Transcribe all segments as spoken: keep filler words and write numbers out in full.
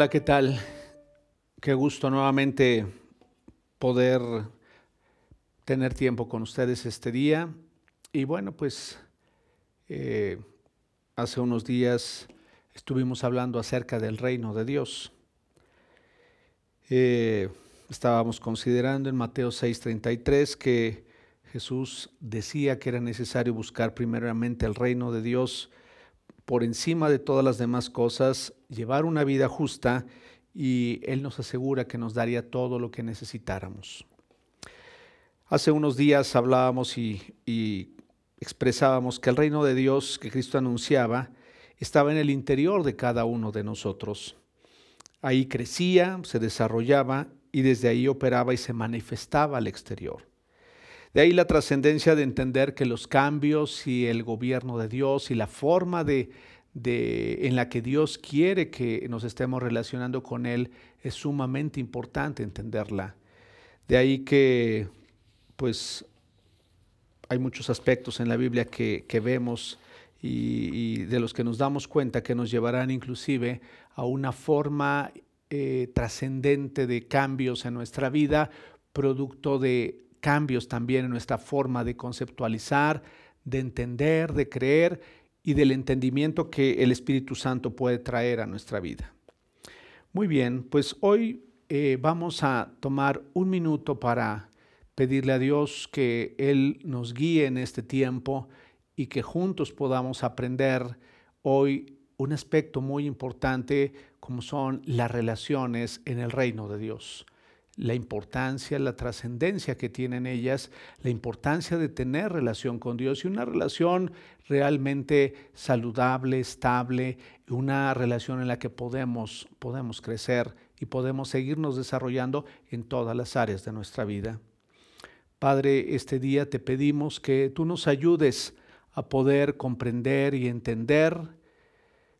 Hola, ¿qué tal? Qué gusto nuevamente poder tener tiempo con ustedes este día. Y bueno, pues eh, hace unos días estuvimos hablando acerca del reino de Dios. Eh, estábamos considerando en Mateo seis treinta y tres que Jesús decía que era necesario buscar primeramente el reino de Dios por encima de todas las demás cosas, llevar una vida justa, y Él nos asegura que nos daría todo lo que necesitáramos. Hace unos días hablábamos y, y expresábamos que el reino de Dios que Cristo anunciaba estaba en el interior de cada uno de nosotros. Ahí crecía, se desarrollaba y desde ahí operaba y se manifestaba al exterior. De ahí la trascendencia de entender que los cambios y el gobierno de Dios y la forma de, de, en la que Dios quiere que nos estemos relacionando con Él es sumamente importante entenderla. De ahí que pues hay muchos aspectos en la Biblia que, que vemos y, y de los que nos damos cuenta que nos llevarán inclusive a una forma eh, trascendente de cambios en nuestra vida, producto de cambios también en nuestra forma de conceptualizar, de entender, de creer y del entendimiento que el Espíritu Santo puede traer a nuestra vida. Muy bien, pues hoy eh, vamos a tomar un minuto para pedirle a Dios que Él nos guíe en este tiempo y que juntos podamos aprender hoy un aspecto muy importante como son las relaciones en el reino de Dios. La importancia, la trascendencia que tienen ellas, la importancia de tener relación con Dios y una relación realmente saludable, estable, una relación en la que podemos, podemos crecer y podemos seguirnos desarrollando en todas las áreas de nuestra vida. Padre, este día te pedimos que tú nos ayudes a poder comprender y entender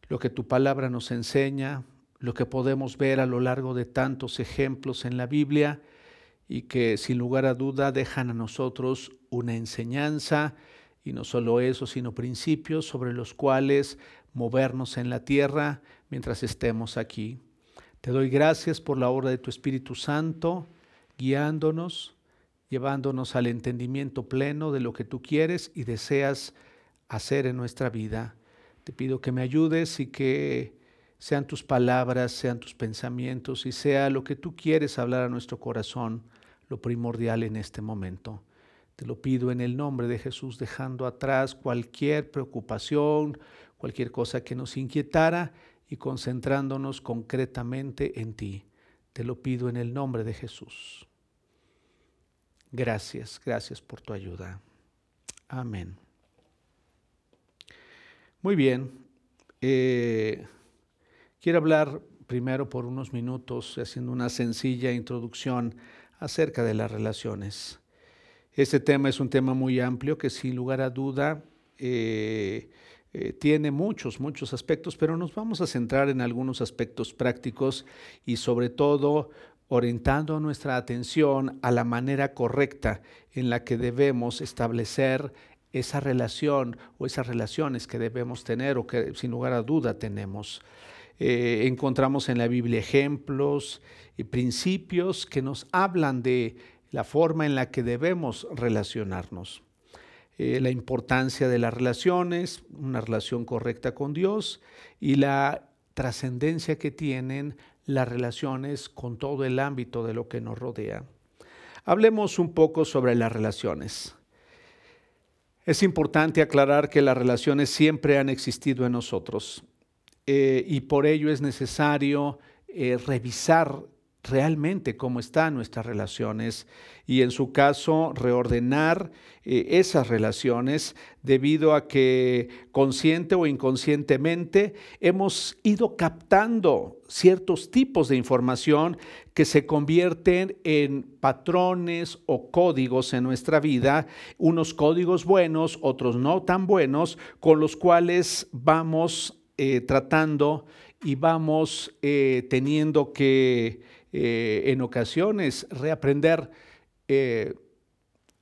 lo que tu palabra nos enseña, lo que podemos ver a lo largo de tantos ejemplos en la Biblia y que sin lugar a duda dejan a nosotros una enseñanza y no solo eso, sino principios sobre los cuales movernos en la tierra mientras estemos aquí. Te doy gracias por la obra de tu Espíritu Santo, guiándonos, llevándonos al entendimiento pleno de lo que tú quieres y deseas hacer en nuestra vida. Te pido que me ayudes y que sean tus palabras, sean tus pensamientos y sea lo que tú quieres hablar a nuestro corazón, lo primordial en este momento. Te lo pido en el nombre de Jesús, dejando atrás cualquier preocupación, cualquier cosa que nos inquietara y concentrándonos concretamente en ti. Te lo pido en el nombre de Jesús. Gracias, gracias por tu ayuda. Amén. Muy bien. Eh, Quiero hablar primero por unos minutos, haciendo una sencilla introducción acerca de las relaciones. Este tema es un tema muy amplio que sin lugar a duda eh, eh, tiene muchos, muchos aspectos, pero nos vamos a centrar en algunos aspectos prácticos y sobre todo orientando nuestra atención a la manera correcta en la que debemos establecer esa relación o esas relaciones que debemos tener o que sin lugar a duda tenemos. Eh, encontramos en la Biblia ejemplos y principios que nos hablan de la forma en la que debemos relacionarnos. Eh, la importancia de las relaciones, una relación correcta con Dios y la trascendencia que tienen las relaciones con todo el ámbito de lo que nos rodea. Hablemos un poco sobre las relaciones. Es importante aclarar que las relaciones siempre han existido en nosotros. Eh, y por ello es necesario eh, revisar realmente cómo están nuestras relaciones y en su caso reordenar eh, esas relaciones debido a que consciente o inconscientemente hemos ido captando ciertos tipos de información que se convierten en patrones o códigos en nuestra vida, unos códigos buenos, otros no tan buenos, con los cuales vamos Eh, tratando y vamos eh, teniendo que eh, en ocasiones reaprender. Eh,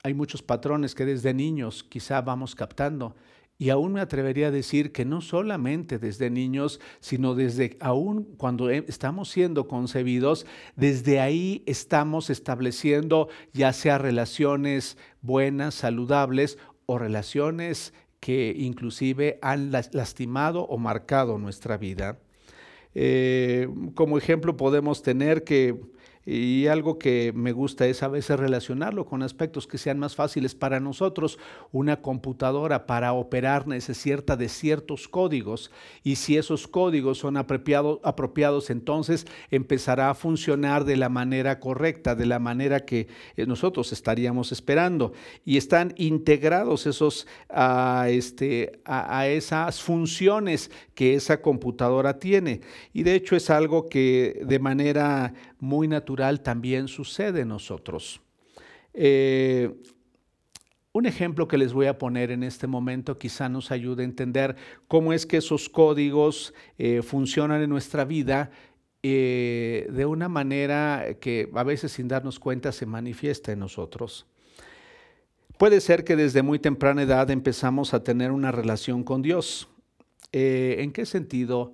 hay muchos patrones que desde niños quizá vamos captando Y aún me atrevería a decir que no solamente desde niños, sino desde aún cuando estamos siendo concebidos, desde ahí estamos estableciendo ya sea relaciones buenas, saludables o relaciones que inclusive han lastimado o marcado nuestra vida. Eh, como ejemplo podemos tener que, y algo que me gusta es a veces relacionarlo con aspectos que sean más fáciles para nosotros. Una computadora para operar necesita de ciertos códigos, y si esos códigos son apropiado, apropiados, entonces empezará a funcionar de la manera correcta, de la manera que nosotros estaríamos esperando. Y están integrados esos, a, este, a, a esas funciones que esa computadora tiene. Y de hecho es algo que de manera muy natural también sucede en nosotros. Eh, un ejemplo que les voy a poner en este momento quizá nos ayude a entender cómo es que esos códigos eh, funcionan en nuestra vida eh, de una manera que a veces sin darnos cuenta se manifiesta en nosotros. Puede ser que desde muy temprana edad empezamos a tener una relación con Dios. Eh, ¿en qué sentido?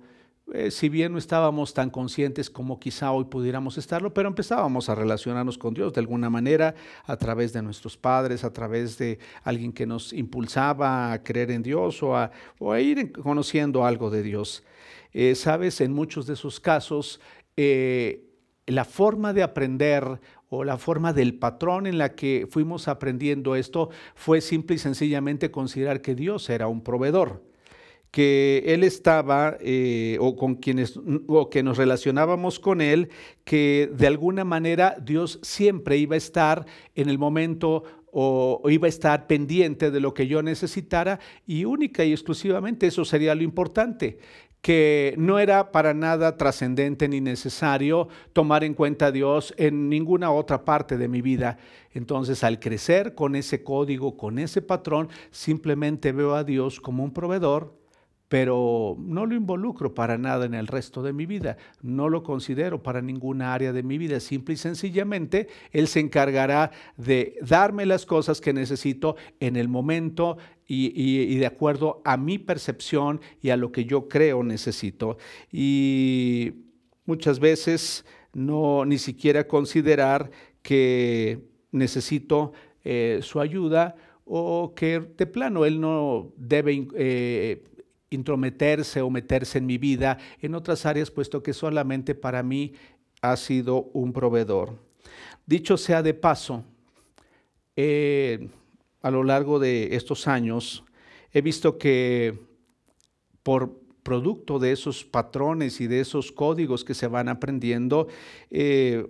Eh, si bien no estábamos tan conscientes como quizá hoy pudiéramos estarlo, pero empezábamos a relacionarnos con Dios de alguna manera, a través de nuestros padres, a través de alguien que nos impulsaba a creer en Dios o a, o a ir conociendo algo de Dios. Eh, sabes, en muchos de esos casos, eh, la forma de aprender o la forma del patrón en la que fuimos aprendiendo esto fue simple y sencillamente considerar que Dios era un proveedor, que él estaba eh, o con quienes o que nos relacionábamos con él, que de alguna manera Dios siempre iba a estar en el momento o, o iba a estar pendiente de lo que yo necesitara, y única y exclusivamente eso sería lo importante, que no era para nada trascendente ni necesario tomar en cuenta a Dios en ninguna otra parte de mi vida. Entonces, al crecer con ese código, con ese patrón, simplemente veo a Dios como un proveedor, pero no lo involucro para nada en el resto de mi vida, no lo considero para ninguna área de mi vida. Simple y sencillamente, él se encargará de darme las cosas que necesito en el momento y, y, y de acuerdo a mi percepción y a lo que yo creo necesito. Y muchas veces no ni siquiera considerar que necesito eh, su ayuda, o que de plano él no debe eh, intrometerse o meterse en mi vida en otras áreas, puesto que solamente para mí ha sido un proveedor. Dicho sea de paso, eh, a lo largo de estos años he visto que por producto de esos patrones y de esos códigos que se van aprendiendo, eh,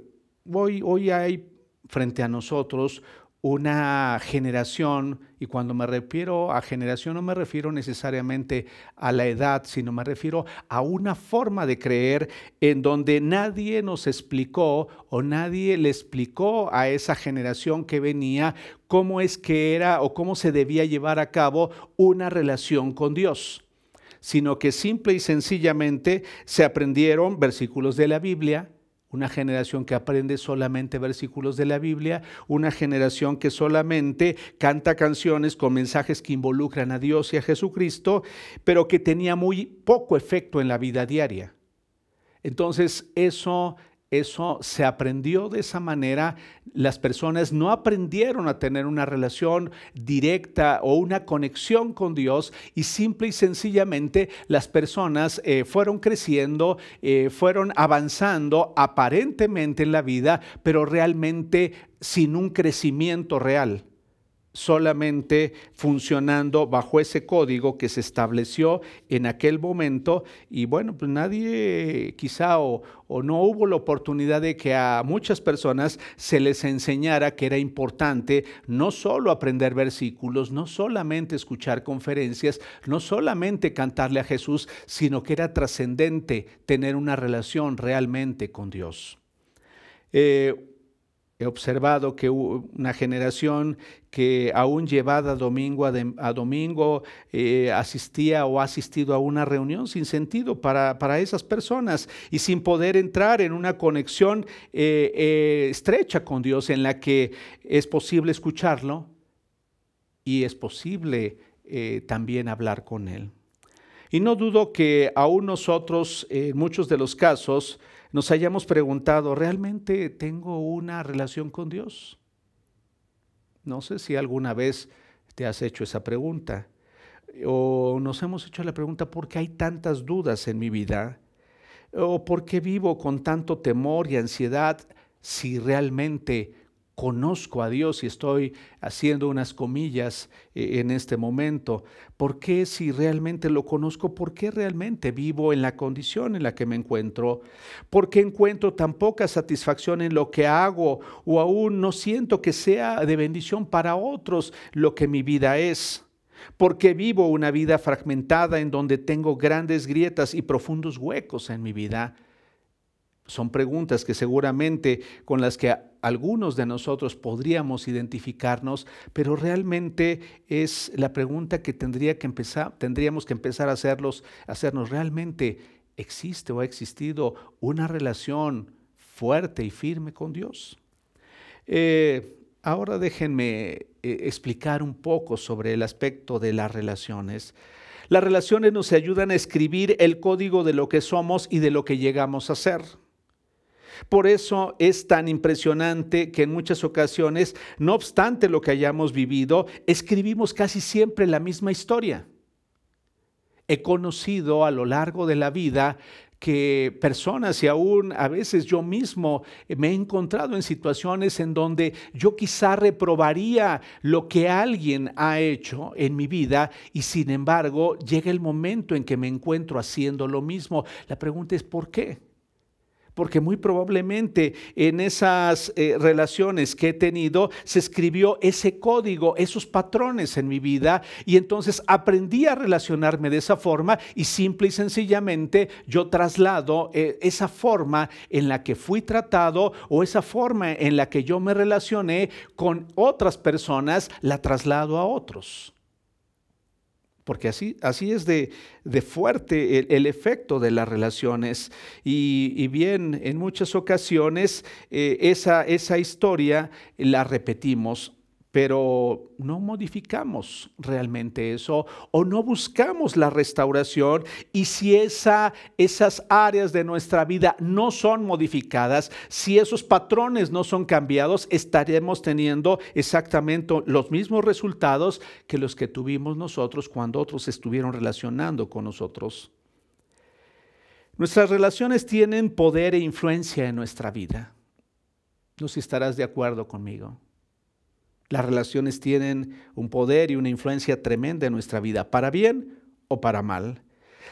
hoy, hoy hay frente a nosotros una generación, y cuando me refiero a generación no me refiero necesariamente a la edad, sino me refiero a una forma de creer en donde nadie nos explicó o nadie le explicó a esa generación que venía cómo es que era o cómo se debía llevar a cabo una relación con Dios, sino que simple y sencillamente se aprendieron versículos de la Biblia. Una generación que aprende solamente versículos de la Biblia, una generación que solamente canta canciones con mensajes que involucran a Dios y a Jesucristo, pero que tenía muy poco efecto en la vida diaria. Entonces, eso, eso se aprendió de esa manera. Las personas no aprendieron a tener una relación directa o una conexión con Dios, y simple y sencillamente las personas eh, fueron creciendo, eh, fueron avanzando aparentemente en la vida, pero realmente sin un crecimiento real, solamente funcionando bajo ese código que se estableció en aquel momento. Y bueno, pues nadie quizá o, o no hubo la oportunidad de que a muchas personas se les enseñara que era importante no solo aprender versículos, no solamente escuchar conferencias, no solamente cantarle a Jesús, sino que era trascendente tener una relación realmente con Dios. Eh, He observado que una generación que aún llevada domingo a, de, a domingo eh, asistía o ha asistido a una reunión sin sentido para, para esas personas, y sin poder entrar en una conexión eh, eh, estrecha con Dios en la que es posible escucharlo y es posible eh, también hablar con Él. Y no dudo que aún nosotros, eh, en muchos de los casos, nos hayamos preguntado, ¿realmente tengo una relación con Dios? No sé si alguna vez te has hecho esa pregunta, o nos hemos hecho la pregunta, ¿por qué hay tantas dudas en mi vida? ¿O por qué vivo con tanto temor y ansiedad si realmente conozco a Dios? Y estoy haciendo unas comillas en este momento. ¿Por qué, si realmente lo conozco, por qué realmente vivo en la condición en la que me encuentro? ¿Por qué encuentro tan poca satisfacción en lo que hago, o aún no siento que sea de bendición para otros lo que mi vida es? ¿Por qué vivo una vida fragmentada en donde tengo grandes grietas y profundos huecos en mi vida? Son preguntas que seguramente con las que algunos de nosotros podríamos identificarnos, pero realmente es la pregunta que, tendría que empezar, tendríamos que empezar a hacerlos, hacernos. ¿Realmente existe o ha existido una relación fuerte y firme con Dios? Eh, ahora déjenme explicar un poco sobre el aspecto de las relaciones. Las relaciones nos ayudan a escribir el código de lo que somos y de lo que llegamos a ser. Por eso es tan impresionante que en muchas ocasiones, no obstante lo que hayamos vivido, escribimos casi siempre la misma historia. He conocido a lo largo de la vida que personas, y aún a veces yo mismo, me he encontrado en situaciones en donde yo quizá reprobaría lo que alguien ha hecho en mi vida, y sin embargo llega el momento en que me encuentro haciendo lo mismo. La pregunta es ¿por qué? Porque muy probablemente en esas eh, relaciones que he tenido se escribió ese código, esos patrones en mi vida, y entonces aprendí a relacionarme de esa forma, y simple y sencillamente yo traslado eh, esa forma en la que fui tratado, o esa forma en la que yo me relacioné con otras personas, la traslado a otros. Porque así, así es de, de fuerte el, el efecto de las relaciones. Y, y bien, en muchas ocasiones eh, esa, esa historia la repetimos, pero no modificamos realmente eso, o no buscamos la restauración. Y si esa, esas áreas de nuestra vida no son modificadas, si esos patrones no son cambiados, estaremos teniendo exactamente los mismos resultados que los que tuvimos nosotros cuando otros estuvieron relacionando con nosotros. Nuestras relaciones tienen poder e influencia en nuestra vida. No sé si estarás de acuerdo conmigo. Las relaciones tienen un poder y una influencia tremenda en nuestra vida, para bien o para mal.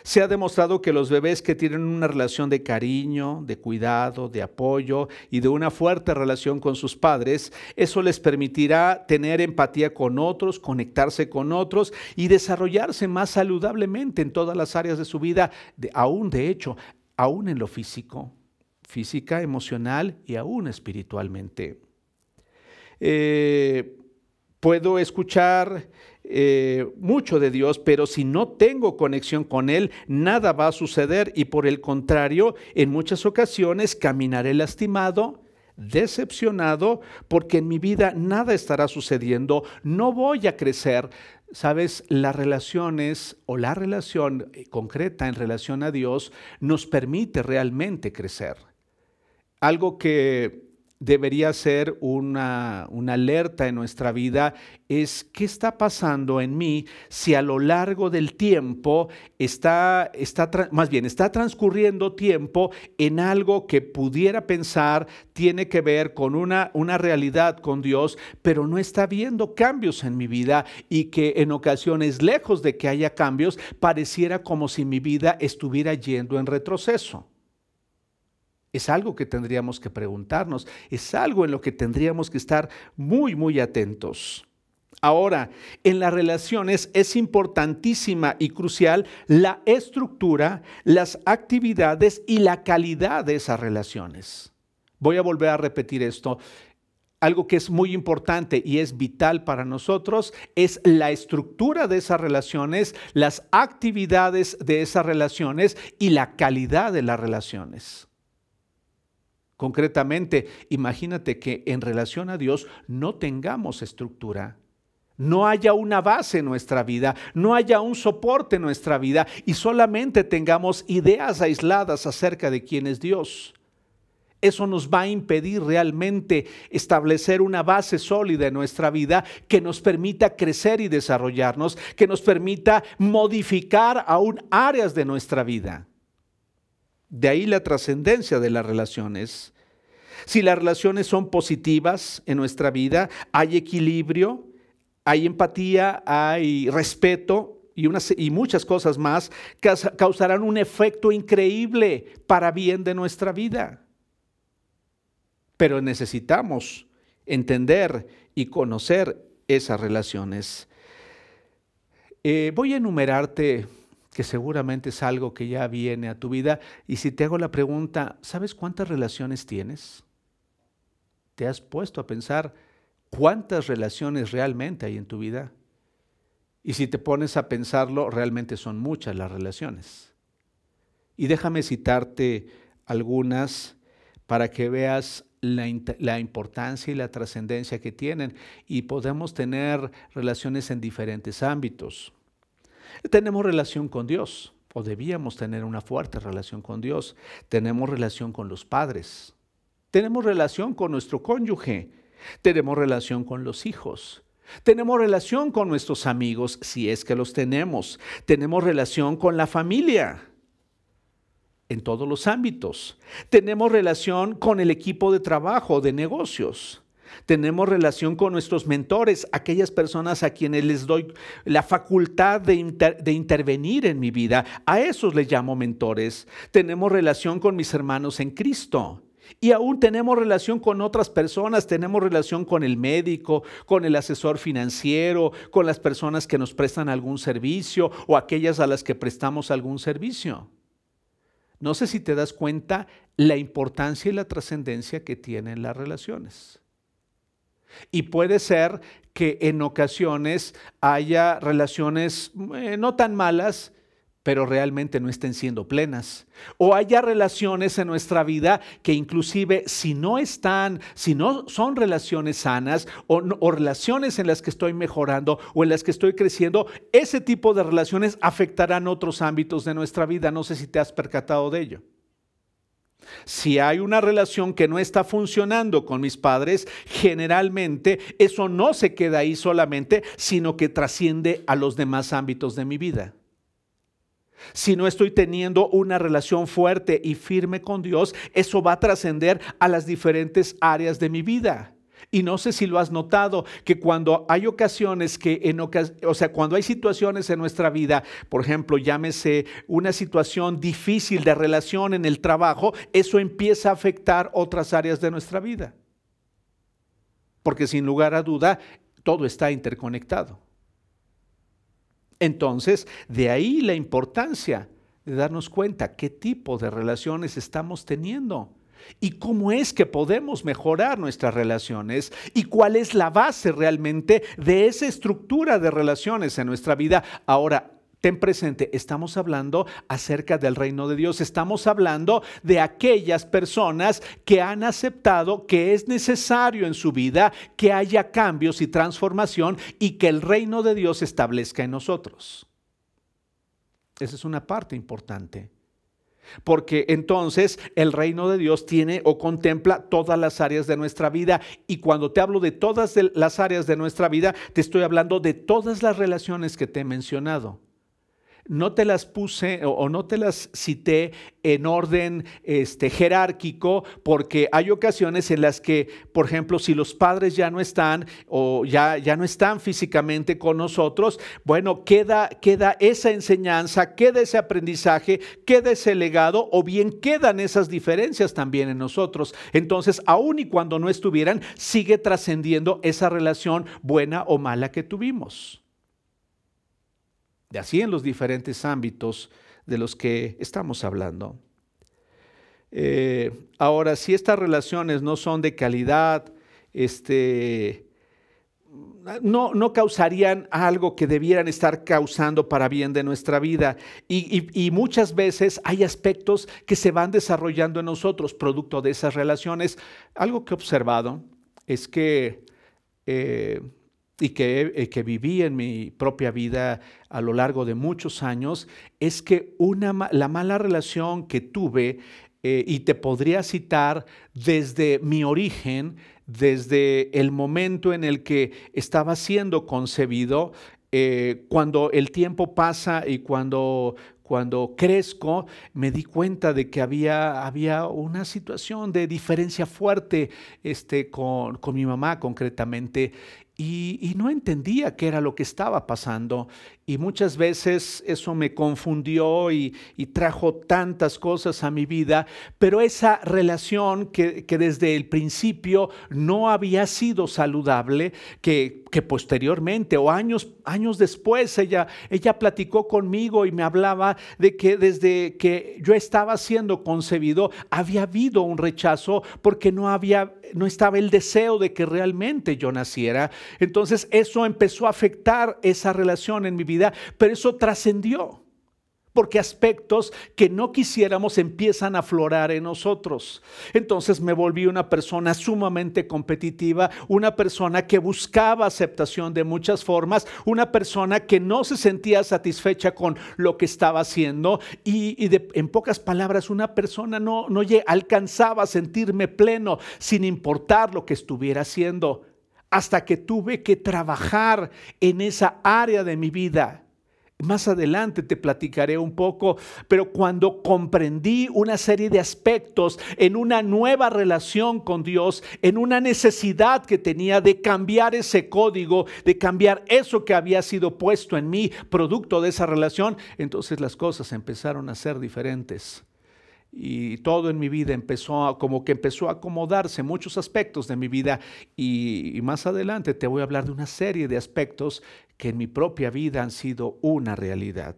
Se ha demostrado que los bebés que tienen una relación de cariño, de cuidado, de apoyo y de una fuerte relación con sus padres, eso les permitirá tener empatía con otros, conectarse con otros y desarrollarse más saludablemente en todas las áreas de su vida, de, aún de hecho, aún en lo físico, física, emocional y aún espiritualmente. Eh, puedo escuchar eh, mucho de Dios, pero si no tengo conexión con Él, nada va a suceder, y por el contrario, en muchas ocasiones caminaré lastimado, decepcionado, porque en mi vida nada estará sucediendo, no voy a crecer. Sabes, las relaciones o la relación concreta en relación a Dios nos permite realmente crecer. Algo que debería ser una, una alerta en nuestra vida es ¿qué está pasando en mí si a lo largo del tiempo está, está, más bien, está transcurriendo tiempo en algo que pudiera pensar tiene que ver con una, una realidad con Dios, pero no está habiendo cambios en mi vida, y que en ocasiones, lejos de que haya cambios, pareciera como si mi vida estuviera yendo en retroceso? Es algo que tendríamos que preguntarnos, es algo en lo que tendríamos que estar muy, muy atentos. Ahora, en las relaciones es importantísima y crucial la estructura, las actividades y la calidad de esas relaciones. Voy a volver a repetir esto. Algo que es muy importante y es vital para nosotros es la estructura de esas relaciones, las actividades de esas relaciones y la calidad de las relaciones. Concretamente, imagínate que en relación a Dios no tengamos estructura. no haya una base en nuestra vida, no haya un soporte en nuestra vida y solamente tengamos ideas aisladas acerca de quién es Dios. Eso nos va a impedir realmente establecer una base sólida en nuestra vida que nos permita crecer y desarrollarnos, que nos permita modificar aún áreas de nuestra vida. De ahí la trascendencia de las relaciones. Si las relaciones son positivas en nuestra vida, hay equilibrio, hay empatía, hay respeto y, unas, y muchas cosas más que causarán un efecto increíble para bien de nuestra vida. Pero necesitamos entender y conocer esas relaciones. Eh, voy a enumerarte, que seguramente es algo que ya viene a tu vida, y si te hago la pregunta, ¿sabes cuántas relaciones tienes? ¿Te has puesto a pensar cuántas relaciones realmente hay en tu vida? Y si te pones a pensarlo, realmente son muchas las relaciones. Y déjame citarte algunas para que veas la, la importancia y la trascendencia que tienen, y podemos tener relaciones en diferentes ámbitos. Tenemos relación con Dios, o debíamos tener una fuerte relación con Dios. Tenemos relación con los padres. Tenemos relación con nuestro cónyuge. Tenemos relación con los hijos. Tenemos relación con nuestros amigos, si es que los tenemos. Tenemos relación con la familia. En todos los ámbitos. Tenemos relación con el equipo de trabajo, de negocios. Tenemos relación con nuestros mentores, aquellas personas a quienes les doy la facultad de, inter- de intervenir en mi vida. A esos les llamo mentores. Tenemos relación con mis hermanos en Cristo. Y aún tenemos relación con otras personas, tenemos relación con el médico, con el asesor financiero, con las personas que nos prestan algún servicio o aquellas a las que prestamos algún servicio. No sé si te das cuenta la importancia y la trascendencia que tienen las relaciones. Y puede ser que en ocasiones haya relaciones eh, no tan malas, pero realmente no estén siendo plenas. O haya relaciones en nuestra vida que inclusive si no están, si no son relaciones sanas o, o relaciones en las que estoy mejorando o en las que estoy creciendo, ese tipo de relaciones afectarán otros ámbitos de nuestra vida. No sé si te has percatado de ello. Si hay una relación que no está funcionando con mis padres, generalmente eso no se queda ahí solamente, sino que trasciende a los demás ámbitos de mi vida. Si no estoy teniendo una relación fuerte y firme con Dios, eso va a trascender a las diferentes áreas de mi vida. Y no sé si lo has notado, que cuando hay ocasiones que, en ocas- o sea, cuando hay situaciones en nuestra vida, por ejemplo, llámese una situación difícil de relación en el trabajo, eso empieza a afectar otras áreas de nuestra vida. Porque sin lugar a duda, todo está interconectado. Entonces, de ahí la importancia de darnos cuenta qué tipo de relaciones estamos teniendo y cómo es que podemos mejorar nuestras relaciones y cuál es la base realmente de esa estructura de relaciones en nuestra vida. Ahora, ten presente, estamos hablando acerca del reino de Dios, estamos hablando de aquellas personas que han aceptado que es necesario en su vida que haya cambios y transformación y que el reino de Dios se establezca en nosotros. Esa es una parte importante, porque entonces el reino de Dios tiene o contempla todas las áreas de nuestra vida, y cuando te hablo de todas las áreas de nuestra vida, te estoy hablando de todas las relaciones que te he mencionado. No te las puse o no te las cité en orden este, jerárquico, porque hay ocasiones en las que, por ejemplo, si los padres ya no están o ya, ya no están físicamente con nosotros, bueno, queda, queda esa enseñanza, queda ese aprendizaje, queda ese legado, o bien quedan esas diferencias también en nosotros. Entonces, aun y cuando no estuvieran, sigue trascendiendo esa relación buena o mala que tuvimos. De así en los diferentes ámbitos de los que estamos hablando. Eh, ahora, si estas relaciones no son de calidad, este, no, no causarían algo que debieran estar causando para bien de nuestra vida. Y, y, y muchas veces hay aspectos que se van desarrollando en nosotros producto de esas relaciones. Algo que he observado es que eh, y que, que viví en mi propia vida a lo largo de muchos años, es que una, la mala relación que tuve, eh, y te podría citar desde mi origen, desde el momento en el que estaba siendo concebido, eh, cuando el tiempo pasa y cuando... Cuando crezco, me di cuenta de que había, había una situación de diferencia fuerte este, con, con mi mamá concretamente, y, y no entendía qué era lo que estaba pasando. Y muchas veces eso me confundió y, y trajo tantas cosas a mi vida, pero esa relación que, que desde el principio no había sido saludable, que, que posteriormente o años, años después ella, ella platicó conmigo y me hablaba de que desde que yo estaba siendo concebido había habido un rechazo porque no, había, no estaba el deseo de que realmente yo naciera. Entonces eso empezó a afectar esa relación en mi vida. Vida, pero eso trascendió, porque aspectos que no quisiéramos empiezan a aflorar en nosotros. Entonces me volví una persona sumamente competitiva, una persona que buscaba aceptación de muchas formas, una persona que no se sentía satisfecha con lo que estaba haciendo y, y de, en pocas palabras, una persona no, no alcanzaba a sentirme pleno sin importar lo que estuviera haciendo. Hasta que tuve que trabajar en esa área de mi vida. Más adelante te platicaré un poco, pero cuando comprendí una serie de aspectos en una nueva relación con Dios, en una necesidad que tenía de cambiar ese código, de cambiar eso que había sido puesto en mí, producto de esa relación, entonces las cosas empezaron a ser diferentes. Y todo en mi vida empezó a, como que empezó a acomodarse muchos aspectos de mi vida, y, y más adelante te voy a hablar de una serie de aspectos que en mi propia vida han sido una realidad.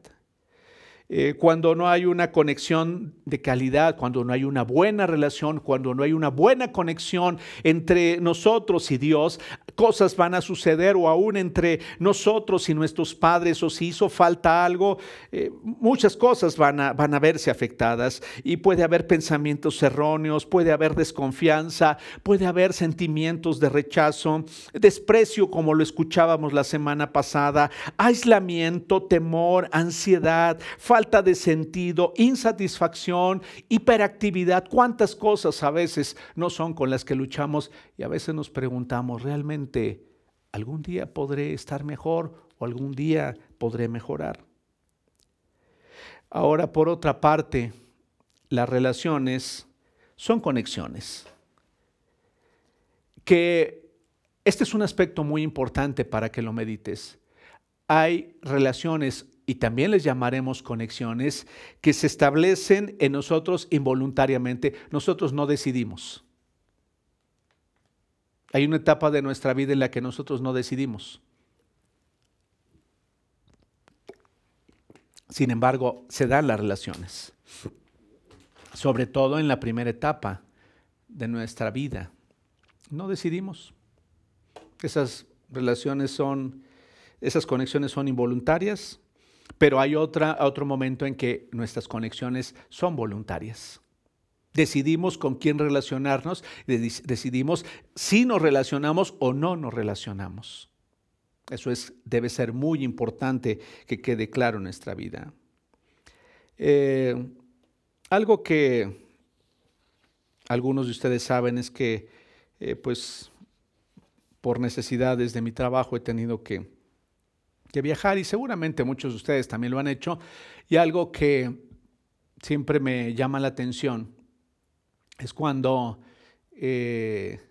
Eh, cuando no hay una conexión de calidad, cuando no hay una buena relación, cuando no hay una buena conexión entre nosotros y Dios, cosas van a suceder, o aún entre nosotros y nuestros padres, o si hizo falta algo, eh, muchas cosas van a, van a verse afectadas, y puede haber pensamientos erróneos, puede haber desconfianza, puede haber sentimientos de rechazo, desprecio, como lo escuchábamos la semana pasada, aislamiento, temor, ansiedad, falta de sentido, insatisfacción, hiperactividad. ¿Cuántas cosas a veces no son con las que luchamos? Y a veces nos preguntamos, ¿realmente algún día podré estar mejor o algún día podré mejorar? Ahora, por otra parte, las relaciones son conexiones. Que este es un aspecto muy importante para que lo medites. Hay relaciones, y también les llamaremos conexiones, que se establecen en nosotros involuntariamente. Nosotros no decidimos. Hay una etapa de nuestra vida en la que nosotros no decidimos. Sin embargo, se dan las relaciones, sobre todo en la primera etapa de nuestra vida. No decidimos. Esas relaciones son, esas conexiones son involuntarias. Pero hay otra, otro momento en que nuestras conexiones son voluntarias. Decidimos con quién relacionarnos, decidimos si nos relacionamos o no nos relacionamos. Eso es, debe ser muy importante que quede claro en nuestra vida. Eh, algo que algunos de ustedes saben es que, eh, pues, por necesidades de mi trabajo he tenido que de viajar, y seguramente muchos de ustedes también lo han hecho, y algo que siempre me llama la atención es cuando, eh,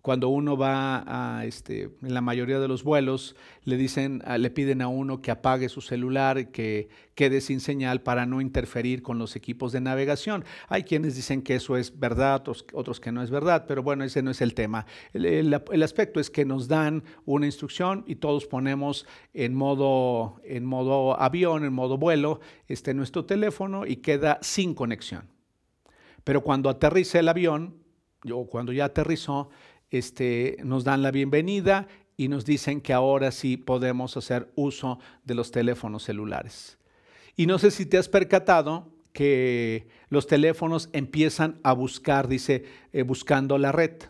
cuando uno va a, este, en la mayoría de los vuelos le dicen, le piden a uno que apague su celular, que quede sin señal para no interferir con los equipos de navegación. Hay quienes dicen que eso es verdad, otros, otros que no es verdad, pero bueno, ese no es el tema. El, el, el aspecto es que nos dan una instrucción y todos ponemos en modo, en modo avión, en modo vuelo, este, nuestro teléfono, y queda sin conexión. Pero cuando aterriza el avión, o cuando ya aterrizó, este, nos dan la bienvenida y nos dicen que ahora sí podemos hacer uso de los teléfonos celulares. Y no sé si te has percatado que los teléfonos empiezan a buscar, dice, eh, buscando la red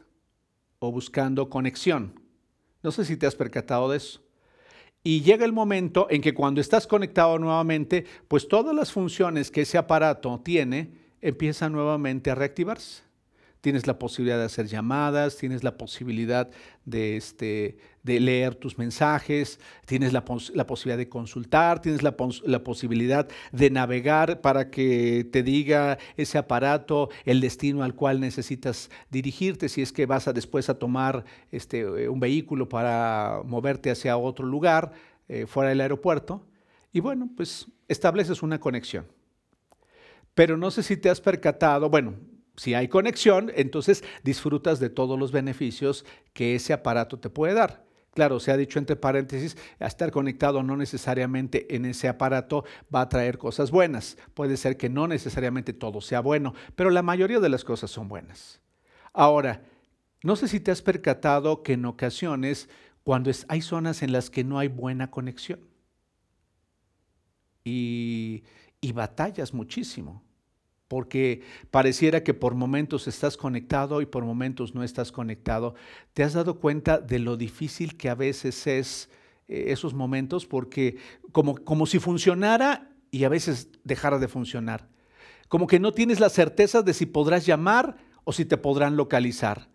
o buscando conexión. No sé si te has percatado de eso. Y llega el momento en que cuando estás conectado nuevamente, pues todas las funciones que ese aparato tiene empiezan nuevamente a reactivarse. Tienes la posibilidad de hacer llamadas, tienes la posibilidad de, este, de leer tus mensajes, tienes la, pos la posibilidad de consultar, tienes la, pos la posibilidad de navegar para que te diga ese aparato el destino al cual necesitas dirigirte, si es que vas a después a tomar este, un vehículo para moverte hacia otro lugar eh, fuera del aeropuerto. Y bueno, pues estableces una conexión. Pero no sé si te has percatado, bueno, si hay conexión, entonces disfrutas de todos los beneficios que ese aparato te puede dar. Claro, se ha dicho entre paréntesis, estar conectado no necesariamente en ese aparato va a traer cosas buenas. Puede ser que no necesariamente todo sea bueno, pero la mayoría de las cosas son buenas. Ahora, no sé si te has percatado que en ocasiones, cuando es, hay zonas en las que no hay buena conexión y, y batallas muchísimo, porque pareciera que por momentos estás conectado y por momentos no estás conectado. ¿Te has dado cuenta de lo difícil que a veces es eh, esos momentos? Porque como, como si funcionara y a veces dejara de funcionar. Como que no tienes la certeza de si podrás llamar o si te podrán localizar.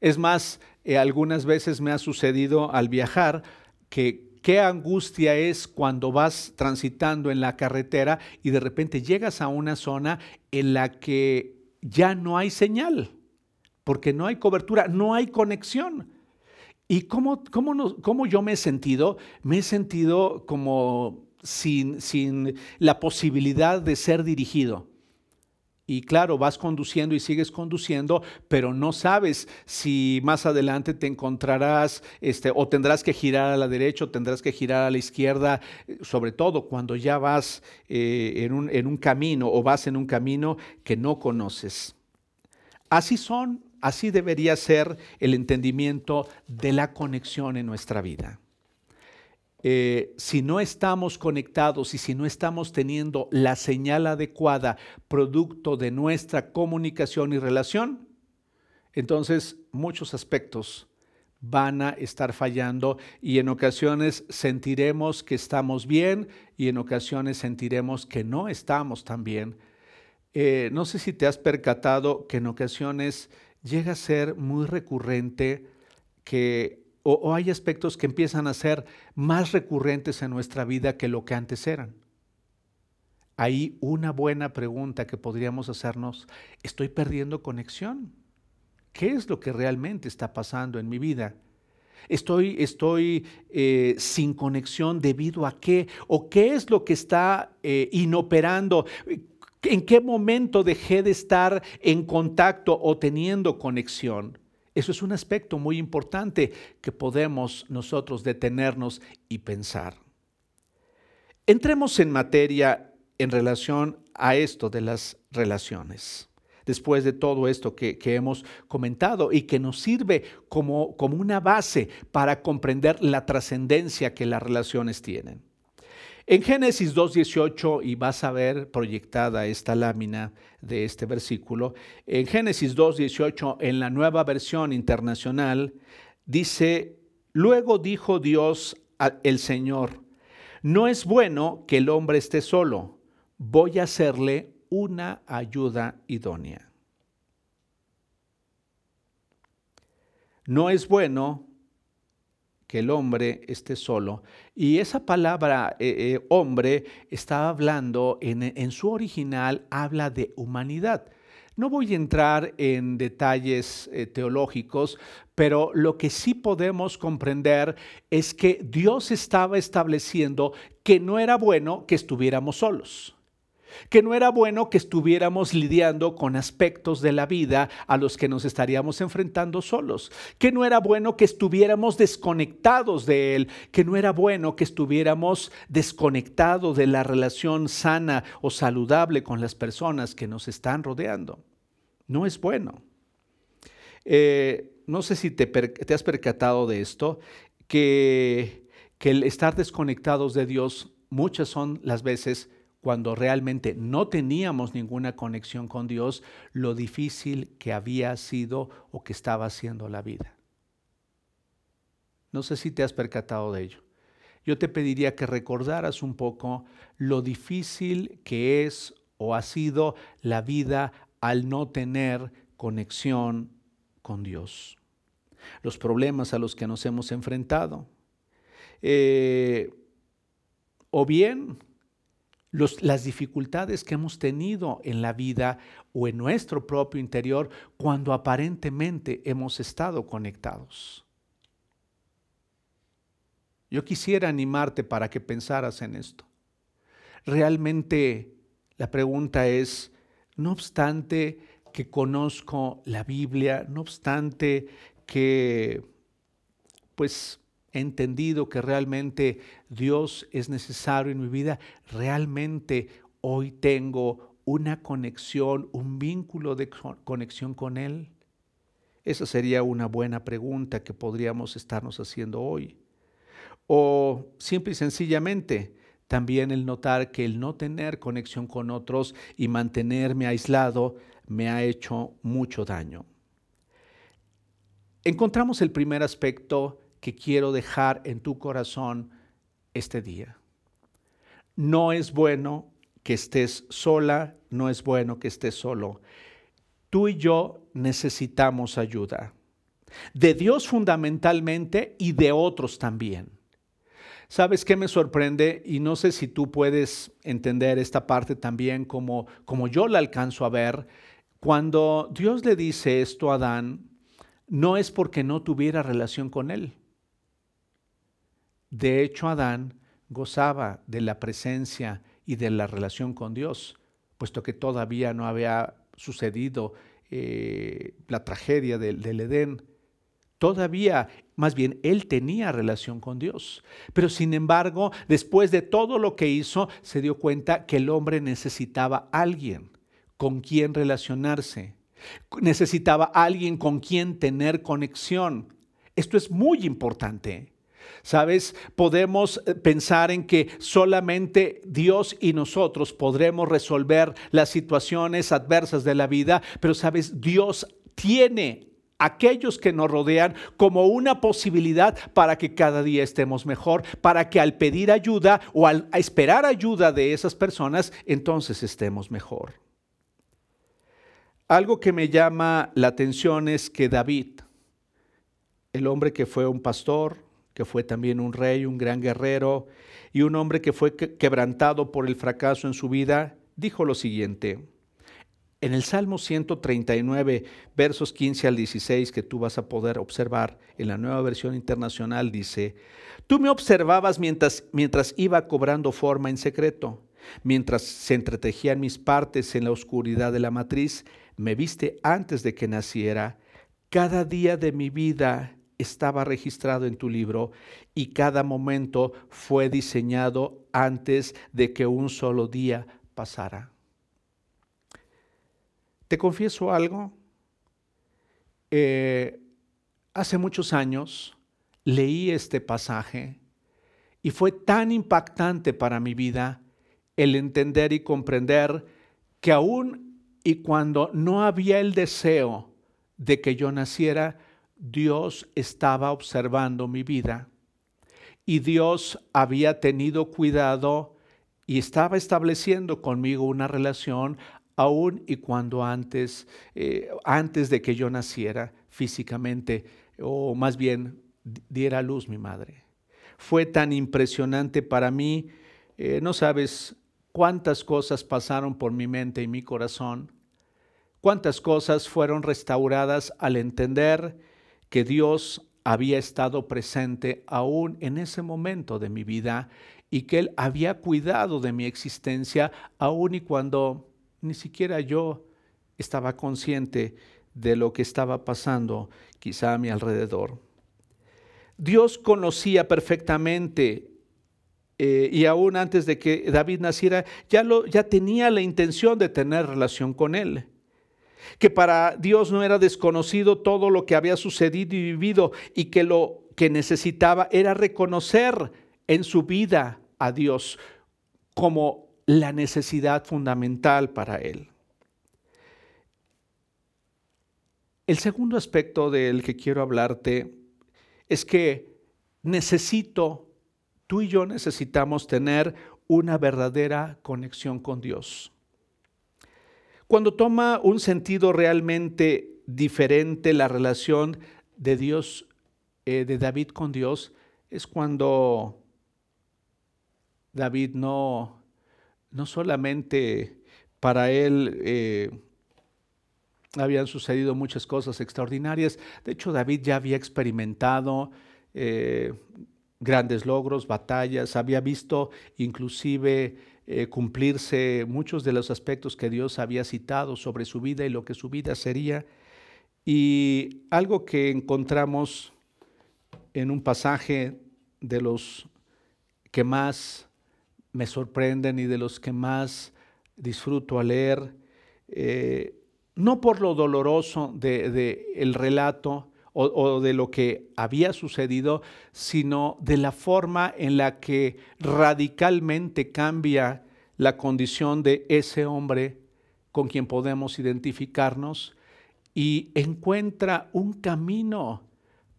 Es más, eh, algunas veces me ha sucedido al viajar que qué angustia es cuando vas transitando en la carretera y de repente llegas a una zona en la que ya no hay señal, porque no hay cobertura, no hay conexión. ¿Y cómo, cómo, no, cómo yo me he sentido? Me he sentido como sin, sin la posibilidad de ser dirigido. Y claro, vas conduciendo y sigues conduciendo, pero no sabes si más adelante te encontrarás este, o tendrás que girar a la derecha o tendrás que girar a la izquierda, sobre todo cuando ya vas eh, en, un, en un camino o vas en un camino que no conoces. Así son, así debería ser el entendimiento de la conexión en nuestra vida. Eh, si no estamos conectados y si no estamos teniendo la señal adecuada producto de nuestra comunicación y relación, entonces muchos aspectos van a estar fallando y en ocasiones sentiremos que estamos bien y en ocasiones sentiremos que no estamos tan bien. Eh, no sé si te has percatado que en ocasiones llega a ser muy recurrente que O, o hay aspectos que empiezan a ser más recurrentes en nuestra vida que lo que antes eran. Ahí una buena pregunta que podríamos hacernos, ¿estoy perdiendo conexión? ¿Qué es lo que realmente está pasando en mi vida? ¿Estoy, estoy eh, sin conexión debido a qué? ¿O qué es lo que está eh, inoperando? ¿En qué momento dejé de estar en contacto o teniendo conexión? Eso es un aspecto muy importante que podemos nosotros detenernos y pensar. Entremos en materia en relación a esto de las relaciones. Después de todo esto que, que hemos comentado y que nos sirve como, como una base para comprender la trascendencia que las relaciones tienen. En Génesis dos dieciocho, y vas a ver proyectada esta lámina de este versículo, en Génesis dos dieciocho, en la Nueva Versión Internacional, dice, luego dijo Dios el Señor, no es bueno que el hombre esté solo, voy a hacerle una ayuda idónea. No es bueno que el hombre esté solo. Y esa palabra eh, eh, hombre está hablando, en, en su original habla de humanidad. No voy a entrar en detalles eh, teológicos, pero lo que sí podemos comprender es que Dios estaba estableciendo que no era bueno que estuviéramos solos, que no era bueno que estuviéramos lidiando con aspectos de la vida a los que nos estaríamos enfrentando solos, que no era bueno que estuviéramos desconectados de Él, que no era bueno que estuviéramos desconectados de la relación sana o saludable con las personas que nos están rodeando. No es bueno. Eh, no sé si te, te has percatado de esto, que, que el estar desconectados de Dios muchas son las veces cuando realmente no teníamos ninguna conexión con Dios, lo difícil que había sido o que estaba siendo la vida. No sé si te has percatado de ello. Yo te pediría que recordaras un poco lo difícil que es o ha sido la vida al no tener conexión con Dios. Los problemas a los que nos hemos enfrentado. Eh, o bien los, las dificultades que hemos tenido en la vida o en nuestro propio interior cuando aparentemente hemos estado conectados. Yo quisiera animarte para que pensaras en esto. Realmente la pregunta es, no obstante que conozco la Biblia, no obstante que pues he entendido que realmente Dios es necesario en mi vida, realmente hoy tengo una conexión, un vínculo de conexión con Él. Esa sería una buena pregunta que podríamos estarnos haciendo hoy. O simple y sencillamente, también el notar que el no tener conexión con otros y mantenerme aislado me ha hecho mucho daño. Encontramos el primer aspecto que quiero dejar en tu corazón este día. No es bueno que estés sola, no es bueno que estés solo. Tú y yo necesitamos ayuda. De Dios fundamentalmente y de otros también. ¿Sabes qué me sorprende? Y no sé si tú puedes entender esta parte también como, como yo la alcanzo a ver. Cuando Dios le dice esto a Adán, no es porque no tuviera relación con él. De hecho, Adán gozaba de la presencia y de la relación con Dios, puesto que todavía no había sucedido eh, la tragedia del, del Edén. Todavía, más bien, él tenía relación con Dios. Pero sin embargo, después de todo lo que hizo, se dio cuenta que el hombre necesitaba a alguien con quien relacionarse. Necesitaba a alguien con quien tener conexión. Esto es muy importante. ¿Sabes? Podemos pensar en que solamente Dios y nosotros podremos resolver las situaciones adversas de la vida, pero ¿sabes? Dios tiene aquellos que nos rodean como una posibilidad para que cada día estemos mejor, para que al pedir ayuda o al esperar ayuda de esas personas, entonces estemos mejor. Algo que me llama la atención es que David, el hombre que fue un pastor, que fue también un rey, un gran guerrero y un hombre que fue quebrantado por el fracaso en su vida, dijo lo siguiente. En el Salmo ciento treinta y nueve, versos quince al dieciséis, que tú vas a poder observar en la Nueva Versión Internacional, dice: Tú me observabas mientras, mientras iba cobrando forma en secreto, mientras se entretejían mis partes en la oscuridad de la matriz, me viste antes de que naciera. Cada día de mi vida estaba registrado en tu libro y cada momento fue diseñado antes de que un solo día pasara. Te confieso algo, eh, hace muchos años leí este pasaje y fue tan impactante para mi vida el entender y comprender que aún y cuando no había el deseo de que yo naciera, Dios estaba observando mi vida y Dios había tenido cuidado y estaba estableciendo conmigo una relación aún y cuando antes, eh, antes de que yo naciera físicamente, o más bien diera a luz mi madre. Fue tan impresionante para mí, eh, no sabes cuántas cosas pasaron por mi mente y mi corazón, cuántas cosas fueron restauradas al entender que Dios había estado presente aún en ese momento de mi vida y que Él había cuidado de mi existencia aún y cuando ni siquiera yo estaba consciente de lo que estaba pasando quizá a mi alrededor. Dios conocía perfectamente eh, y aún antes de que David naciera ya, lo, ya tenía la intención de tener relación con él. Que para Dios no era desconocido todo lo que había sucedido y vivido y que lo que necesitaba era reconocer en su vida a Dios como la necesidad fundamental para él. El segundo aspecto del que quiero hablarte es que necesito, tú y yo necesitamos tener una verdadera conexión con Dios. Cuando toma un sentido realmente diferente la relación de Dios, eh, de David con Dios, es cuando David no, no solamente para él eh, habían sucedido muchas cosas extraordinarias. De hecho, David ya había experimentado eh, grandes logros, batallas, había visto inclusive eh, cumplirse muchos de los aspectos que Dios había citado sobre su vida y lo que su vida sería. Y algo que encontramos en un pasaje de los que más me sorprenden y de los que más disfruto al leer, eh, no por lo doloroso de, de el relato o, o de lo que había sucedido, sino de la forma en la que radicalmente cambia la condición de ese hombre con quien podemos identificarnos y encuentra un camino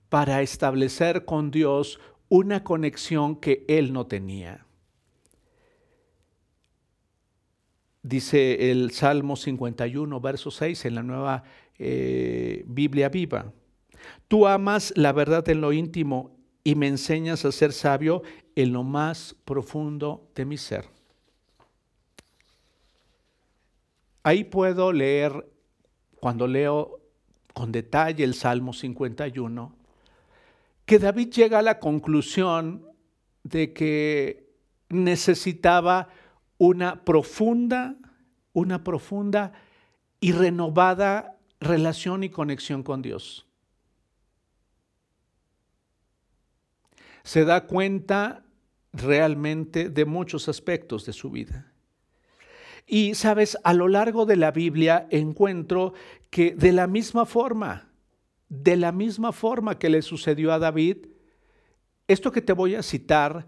para establecer con Dios una conexión que él no tenía. Dice el Salmo cincuenta y uno, verso seis, en la nueva eh, Biblia Viva. Tú amas la verdad en lo íntimo y me enseñas a ser sabio en lo más profundo de mi ser. Ahí puedo leer, cuando leo con detalle el Salmo cincuenta y uno, que David llega a la conclusión de que necesitaba una profunda, una profunda y renovada relación y conexión con Dios. Se da cuenta realmente de muchos aspectos de su vida. Y, sabes, a lo largo de la Biblia encuentro que de la misma forma, De la misma forma que le sucedió a David, esto que te voy a citar,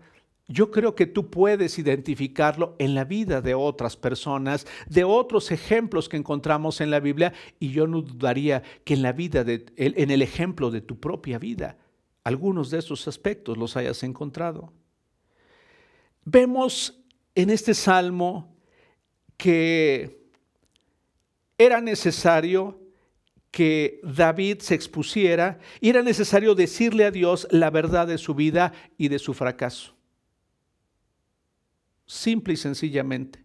yo creo que tú puedes identificarlo en la vida de otras personas, de otros ejemplos que encontramos en la Biblia, y yo no dudaría que en la vida de, en el ejemplo de tu propia vida, algunos de esos aspectos los hayas encontrado. Vemos en este salmo que era necesario que David se expusiera y era necesario decirle a Dios la verdad de su vida y de su fracaso. Simple y sencillamente.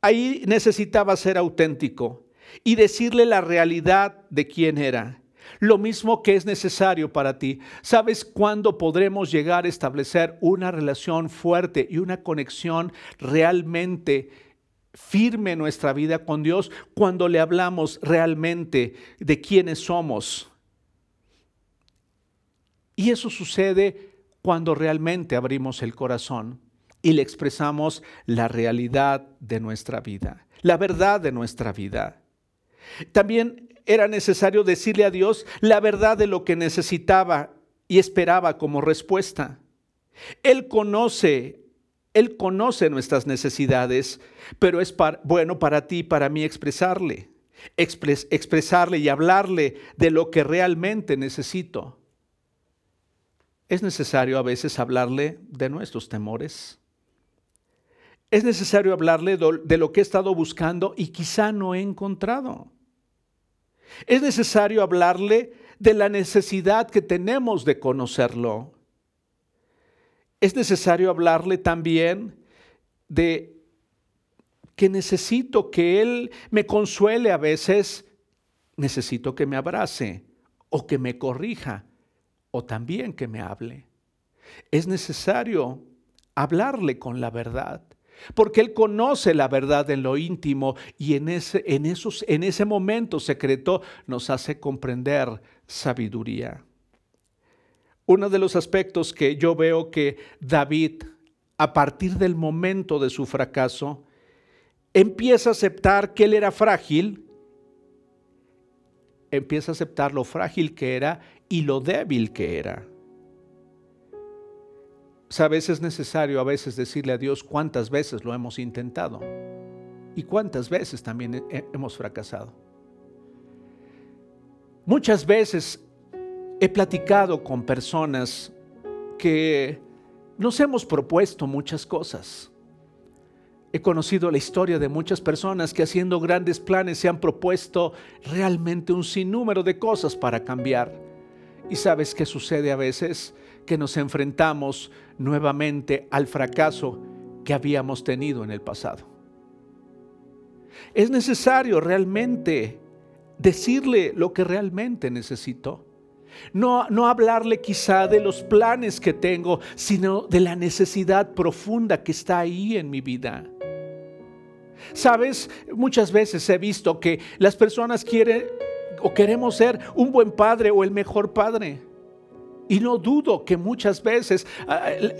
Ahí necesitaba ser auténtico y decirle la realidad de quién era. Lo mismo que es necesario para ti. ¿Sabes cuándo podremos llegar a establecer una relación fuerte y una conexión realmente firme nuestra vida con Dios? Cuando le hablamos realmente de quiénes somos. Y eso sucede cuando realmente abrimos el corazón y le expresamos la realidad de nuestra vida, la verdad de nuestra vida. También era necesario decirle a Dios la verdad de lo que necesitaba y esperaba como respuesta. Él conoce Él conoce nuestras necesidades, pero es para, bueno para ti y para mí expresarle, expres, expresarle y hablarle de lo que realmente necesito. Es necesario a veces hablarle de nuestros temores. Es necesario hablarle de lo que he estado buscando y quizá no he encontrado. Es necesario hablarle de la necesidad que tenemos de conocerlo. Es necesario hablarle también de que necesito que Él me consuele a veces, necesito que me abrace o que me corrija o también que me hable. Es necesario hablarle con la verdad, porque Él conoce la verdad en lo íntimo y en ese, en esos, en ese momento secreto nos hace comprender sabiduría. Uno de los aspectos que yo veo que David, a partir del momento de su fracaso, empieza a aceptar que él era frágil, empieza a aceptar lo frágil que era y lo débil que era. Sabes, es necesario a veces decirle a Dios cuántas veces lo hemos intentado y cuántas veces también hemos fracasado. Muchas veces He platicado con personas que nos hemos propuesto muchas cosas. He conocido la historia de muchas personas que haciendo grandes planes se han propuesto realmente un sinnúmero de cosas para cambiar. ¿Y sabes qué sucede a veces? Que nos enfrentamos nuevamente al fracaso que habíamos tenido en el pasado. Es necesario realmente decirle lo que realmente necesito. No, no hablarle quizá de los planes que tengo, sino de la necesidad profunda que está ahí en mi vida. Sabes, muchas veces he visto que las personas quieren o queremos ser un buen padre o el mejor padre. Y no dudo que muchas veces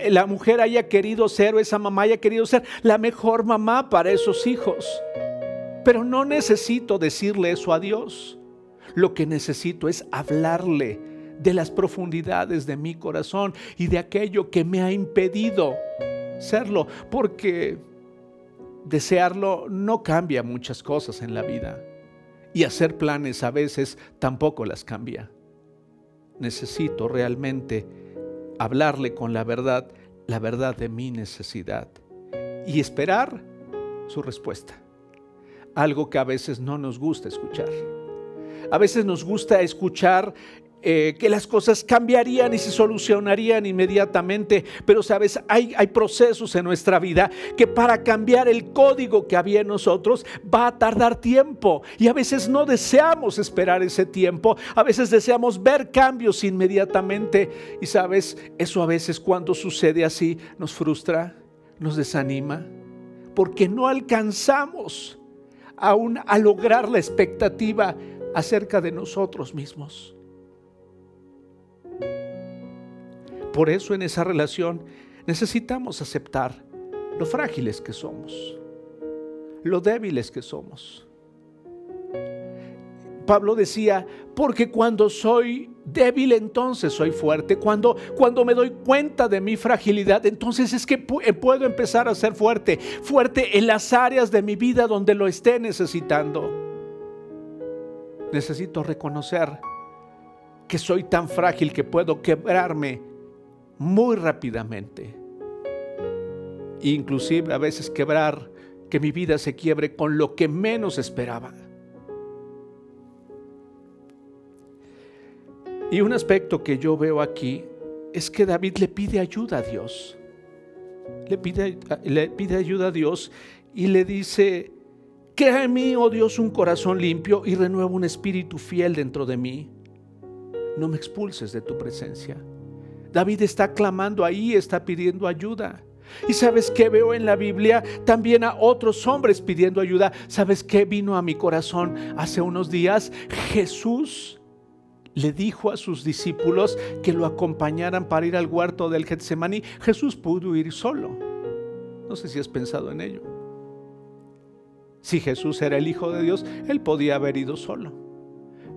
la mujer haya querido ser o esa mamá haya querido ser la mejor mamá para esos hijos. Pero no necesito decirle eso a Dios. Lo que necesito es hablarle de las profundidades de mi corazón y de aquello que me ha impedido serlo, porque desearlo no cambia muchas cosas en la vida y hacer planes a veces tampoco las cambia. Necesito realmente hablarle con la verdad, la verdad de mi necesidad y esperar su respuesta. Algo que a veces no nos gusta escuchar. A veces nos gusta escuchar eh, que las cosas cambiarían y se solucionarían inmediatamente, pero sabes, hay, hay procesos en nuestra vida que para cambiar el código que había en nosotros va a tardar tiempo y a veces no deseamos esperar ese tiempo, a veces deseamos ver cambios inmediatamente y sabes, eso a veces cuando sucede así nos frustra, nos desanima, porque no alcanzamos aún a lograr la expectativa acerca de nosotros mismos. Por eso en esa relación necesitamos aceptar lo frágiles que somos, lo débiles que somos. Pablo decía, porque cuando soy débil entonces soy fuerte, cuando, cuando me doy cuenta de mi fragilidad entonces es que pu- puedo empezar a ser fuerte, fuerte en las áreas de mi vida donde lo esté necesitando. Necesito reconocer que soy tan frágil que puedo quebrarme muy rápidamente. Inclusive a veces quebrar, que mi vida se quiebre con lo que menos esperaba. Y un aspecto que yo veo aquí es que David le pide ayuda a Dios. Le pide, le pide ayuda a Dios y le dice: crea en mí, oh Dios, un corazón limpio y renueva un espíritu fiel dentro de mí. No me expulses de tu presencia. David está clamando ahí, está pidiendo ayuda. ¿Y sabes qué veo en la Biblia? También a otros hombres pidiendo ayuda. ¿Sabes qué vino a mi corazón hace unos días? Jesús le dijo a sus discípulos que lo acompañaran para ir al huerto del Getsemaní. Jesús pudo ir solo. No sé si has pensado en ello. Si Jesús era el Hijo de Dios, Él podía haber ido solo,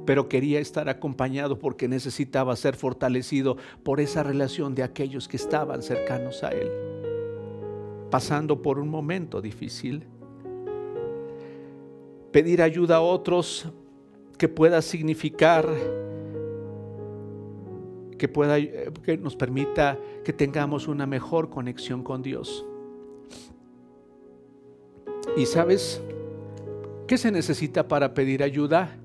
pero quería estar acompañado porque necesitaba ser fortalecido por esa relación de aquellos que estaban cercanos a Él, pasando por un momento difícil. Pedir ayuda a otros que pueda significar, que pueda, que nos permita que tengamos una mejor conexión con Dios. Y sabes, ¿qué se necesita para pedir ayuda?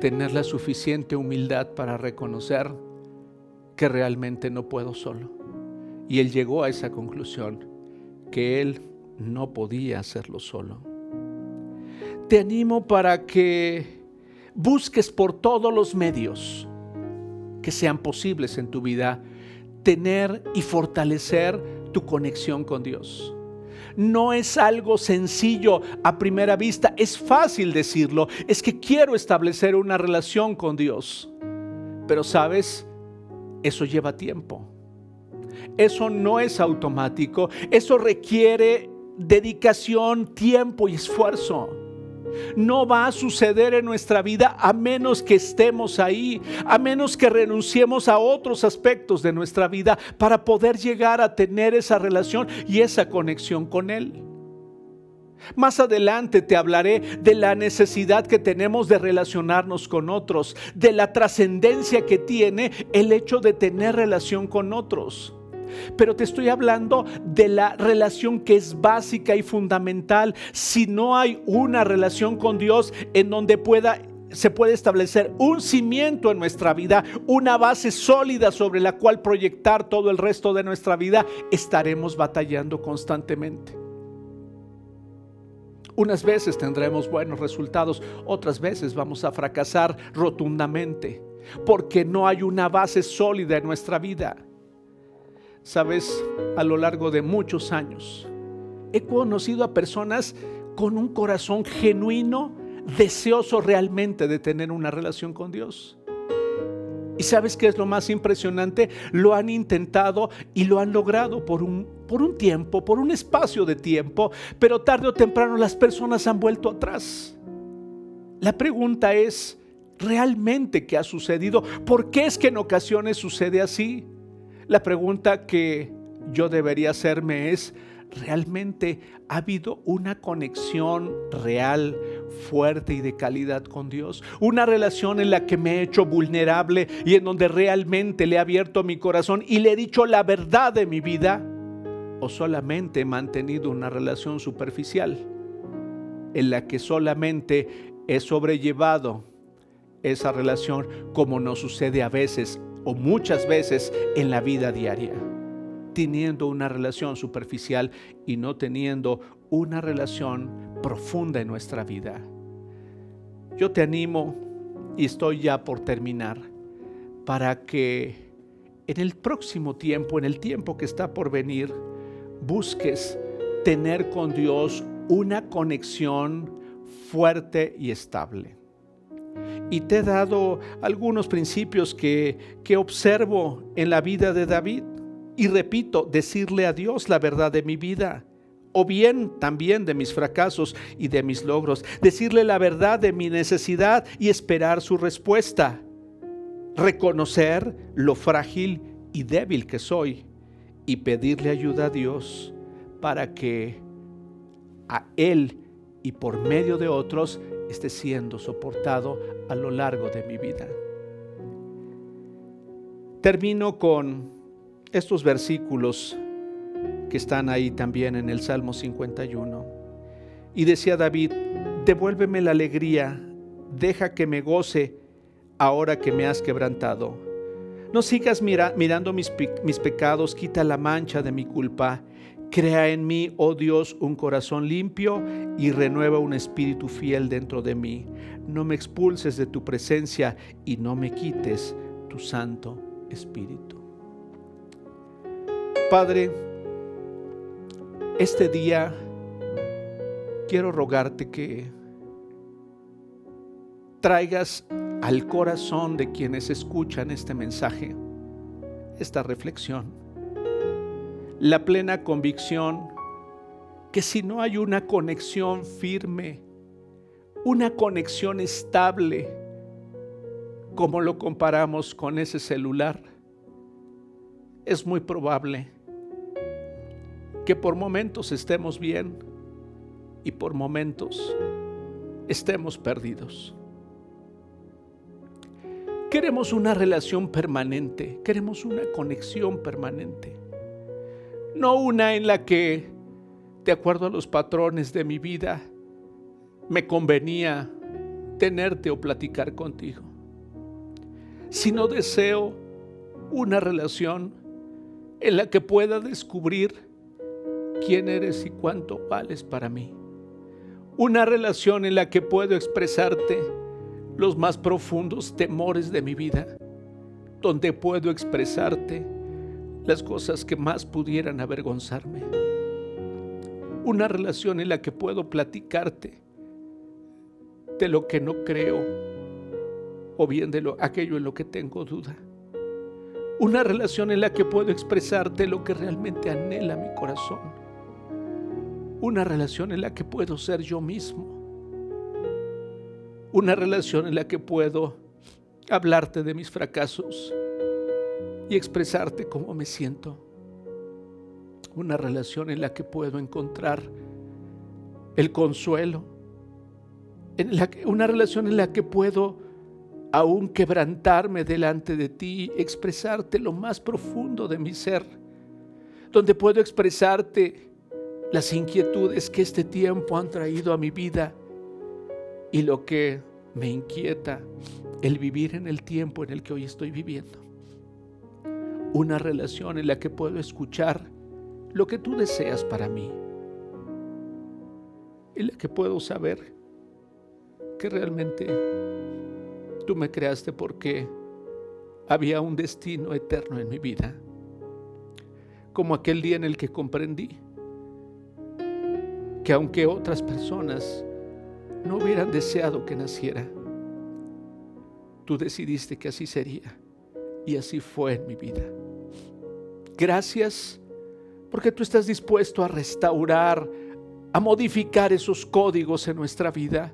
Tener la suficiente humildad para reconocer que realmente no puedo solo. Y él llegó a esa conclusión, que él no podía hacerlo solo. Te animo para que busques por todos los medios que sean posibles en tu vida tener y fortalecer tu conexión con Dios. No es algo sencillo a primera vista, es fácil decirlo, es que quiero establecer una relación con Dios. Pero sabes, eso lleva tiempo, eso no es automático, eso requiere dedicación, tiempo y esfuerzo. No va a suceder en nuestra vida a menos que estemos ahí, a menos que renunciemos a otros aspectos de nuestra vida para poder llegar a tener esa relación y esa conexión con Él. Más adelante te hablaré de la necesidad que tenemos de relacionarnos con otros, de la trascendencia que tiene el hecho de tener relación con otros. Pero te estoy hablando de la relación que es básica y fundamental. Si no hay una relación con Dios en donde pueda se puede establecer un cimiento en nuestra vida, una base sólida sobre la cual proyectar todo el resto de nuestra vida, estaremos batallando constantemente. Unas veces tendremos buenos resultados, otras veces vamos a fracasar rotundamente, porque no hay una base sólida en nuestra vida. Sabes, a lo largo de muchos años, he conocido a personas con un corazón genuino, deseoso realmente de tener una relación con Dios. ¿Y sabes qué es lo más impresionante? Lo han intentado y lo han logrado por un, por un tiempo, por un espacio de tiempo, pero tarde o temprano las personas han vuelto atrás. La pregunta es, ¿realmente qué ha sucedido? ¿Por qué es que en ocasiones sucede así? La pregunta que yo debería hacerme es, ¿realmente ha habido una conexión real, fuerte y de calidad con Dios? Una relación en la que me he hecho vulnerable y en donde realmente le he abierto mi corazón y le he dicho la verdad de mi vida. ¿O solamente he mantenido una relación superficial en la que solamente he sobrellevado esa relación, como nos sucede a veces o muchas veces en la vida diaria? Teniendo una relación superficial y no teniendo una relación profunda en nuestra vida. Yo te animo, y estoy ya por terminar, para que en el próximo tiempo, en el tiempo que está por venir, busques tener con Dios una conexión fuerte y estable. Y te he dado algunos principios que, que observo en la vida de David. Y repito, decirle a Dios la verdad de mi vida, o bien también de mis fracasos y de mis logros. Decirle la verdad de mi necesidad y esperar su respuesta. Reconocer lo frágil y débil que soy y pedirle ayuda a Dios para que a Él y por medio de otros esté siendo soportado a lo largo de mi vida. Termino con estos versículos que están ahí también en el Salmo cincuenta y uno. Y decía David, devuélveme la alegría, deja que me goce ahora que me has quebrantado. No sigas mira, mirando mis, mis pecados, quita la mancha de mi culpa. Crea en mí, oh Dios, un corazón limpio y renueva un espíritu fiel dentro de mí. No me expulses de tu presencia y no me quites tu santo espíritu. Padre, este día quiero rogarte que traigas al corazón de quienes escuchan este mensaje, esta reflexión, la plena convicción que si no hay una conexión firme, una conexión estable, como lo comparamos con ese celular, es muy probable que por momentos estemos bien y por momentos estemos perdidos. Queremos una relación permanente, queremos una conexión permanente, no una en la que, de acuerdo a los patrones de mi vida, me convenía tenerte o platicar contigo. Si no deseo una relación en la que pueda descubrir quién eres y cuánto vales para mí. Una relación en la que puedo expresarte los más profundos temores de mi vida, donde puedo expresarte las cosas que más pudieran avergonzarme. Una relación en la que puedo platicarte de lo que no creo o bien de lo, aquello en lo que tengo duda. Una relación en la que puedo expresarte lo que realmente anhela mi corazón. Una relación en la que puedo ser yo mismo. Una relación en la que puedo hablarte de mis fracasos y expresarte cómo me siento. Una relación en la que puedo encontrar el consuelo, en la, una relación en la que puedo aún quebrantarme delante de ti, expresarte lo más profundo de mi ser, donde puedo expresarte las inquietudes que este tiempo han traído a mi vida y lo que me inquieta el vivir en el tiempo en el que hoy estoy viviendo. Una relación en la que puedo escuchar lo que tú deseas para mí, en la que puedo saber que realmente tú me creaste porque había un destino eterno en mi vida, como aquel día en el que comprendí que aunque otras personas no hubieran deseado que naciera, tú decidiste que así sería, y así fue en mi vida. Gracias, porque tú estás dispuesto a restaurar, a modificar esos códigos en nuestra vida,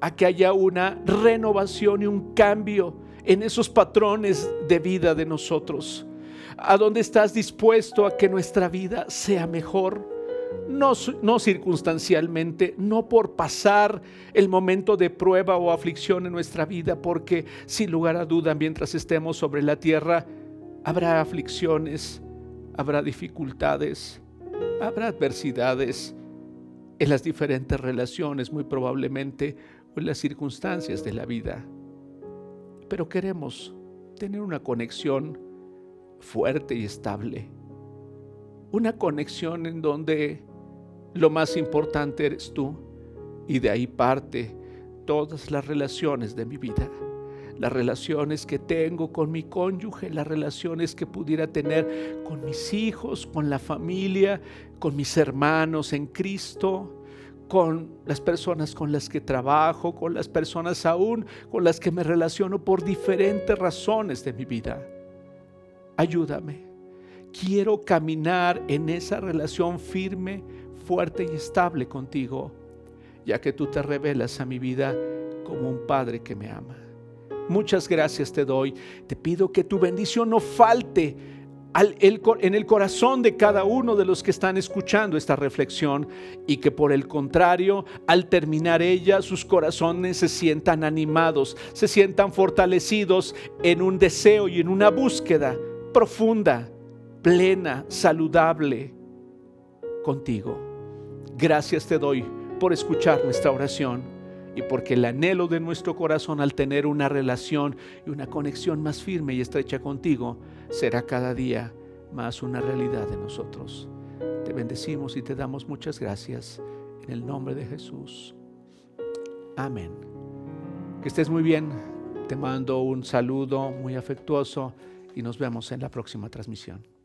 a que haya una renovación y un cambio en esos patrones de vida de nosotros, a donde estás dispuesto a que nuestra vida sea mejor, no, no circunstancialmente, no por pasar el momento de prueba o aflicción en nuestra vida, porque sin lugar a duda, mientras estemos sobre la tierra, habrá aflicciones, habrá dificultades, habrá adversidades en las diferentes relaciones, muy probablemente, o en las circunstancias de la vida. Pero queremos tener una conexión fuerte y estable, una conexión en donde lo más importante eres tú, y de ahí parte todas las relaciones de mi vida, las relaciones que tengo con mi cónyuge, las relaciones que pudiera tener con mis hijos, con la familia, con mis hermanos en Cristo, con las personas con las que trabajo, con las personas aún con las que me relaciono por diferentes razones de mi vida. Ayúdame. Quiero caminar en esa relación firme, fuerte y estable contigo, ya que tú te revelas a mi vida como un padre que me ama. Muchas gracias te doy. Te pido que tu bendición no falte al, el, en el corazón de cada uno de los que están escuchando esta reflexión, y que por el contrario, al terminar ella, sus corazones se sientan animados, se sientan fortalecidos en un deseo y en una búsqueda profunda, plena, saludable contigo. Gracias te doy por escuchar nuestra oración, y porque el anhelo de nuestro corazón al tener una relación y una conexión más firme y estrecha contigo será cada día más una realidad de nosotros. Te bendecimos y te damos muchas gracias en el nombre de Jesús. Amén. Que estés muy bien. Te mando un saludo muy afectuoso y nos vemos en la próxima transmisión.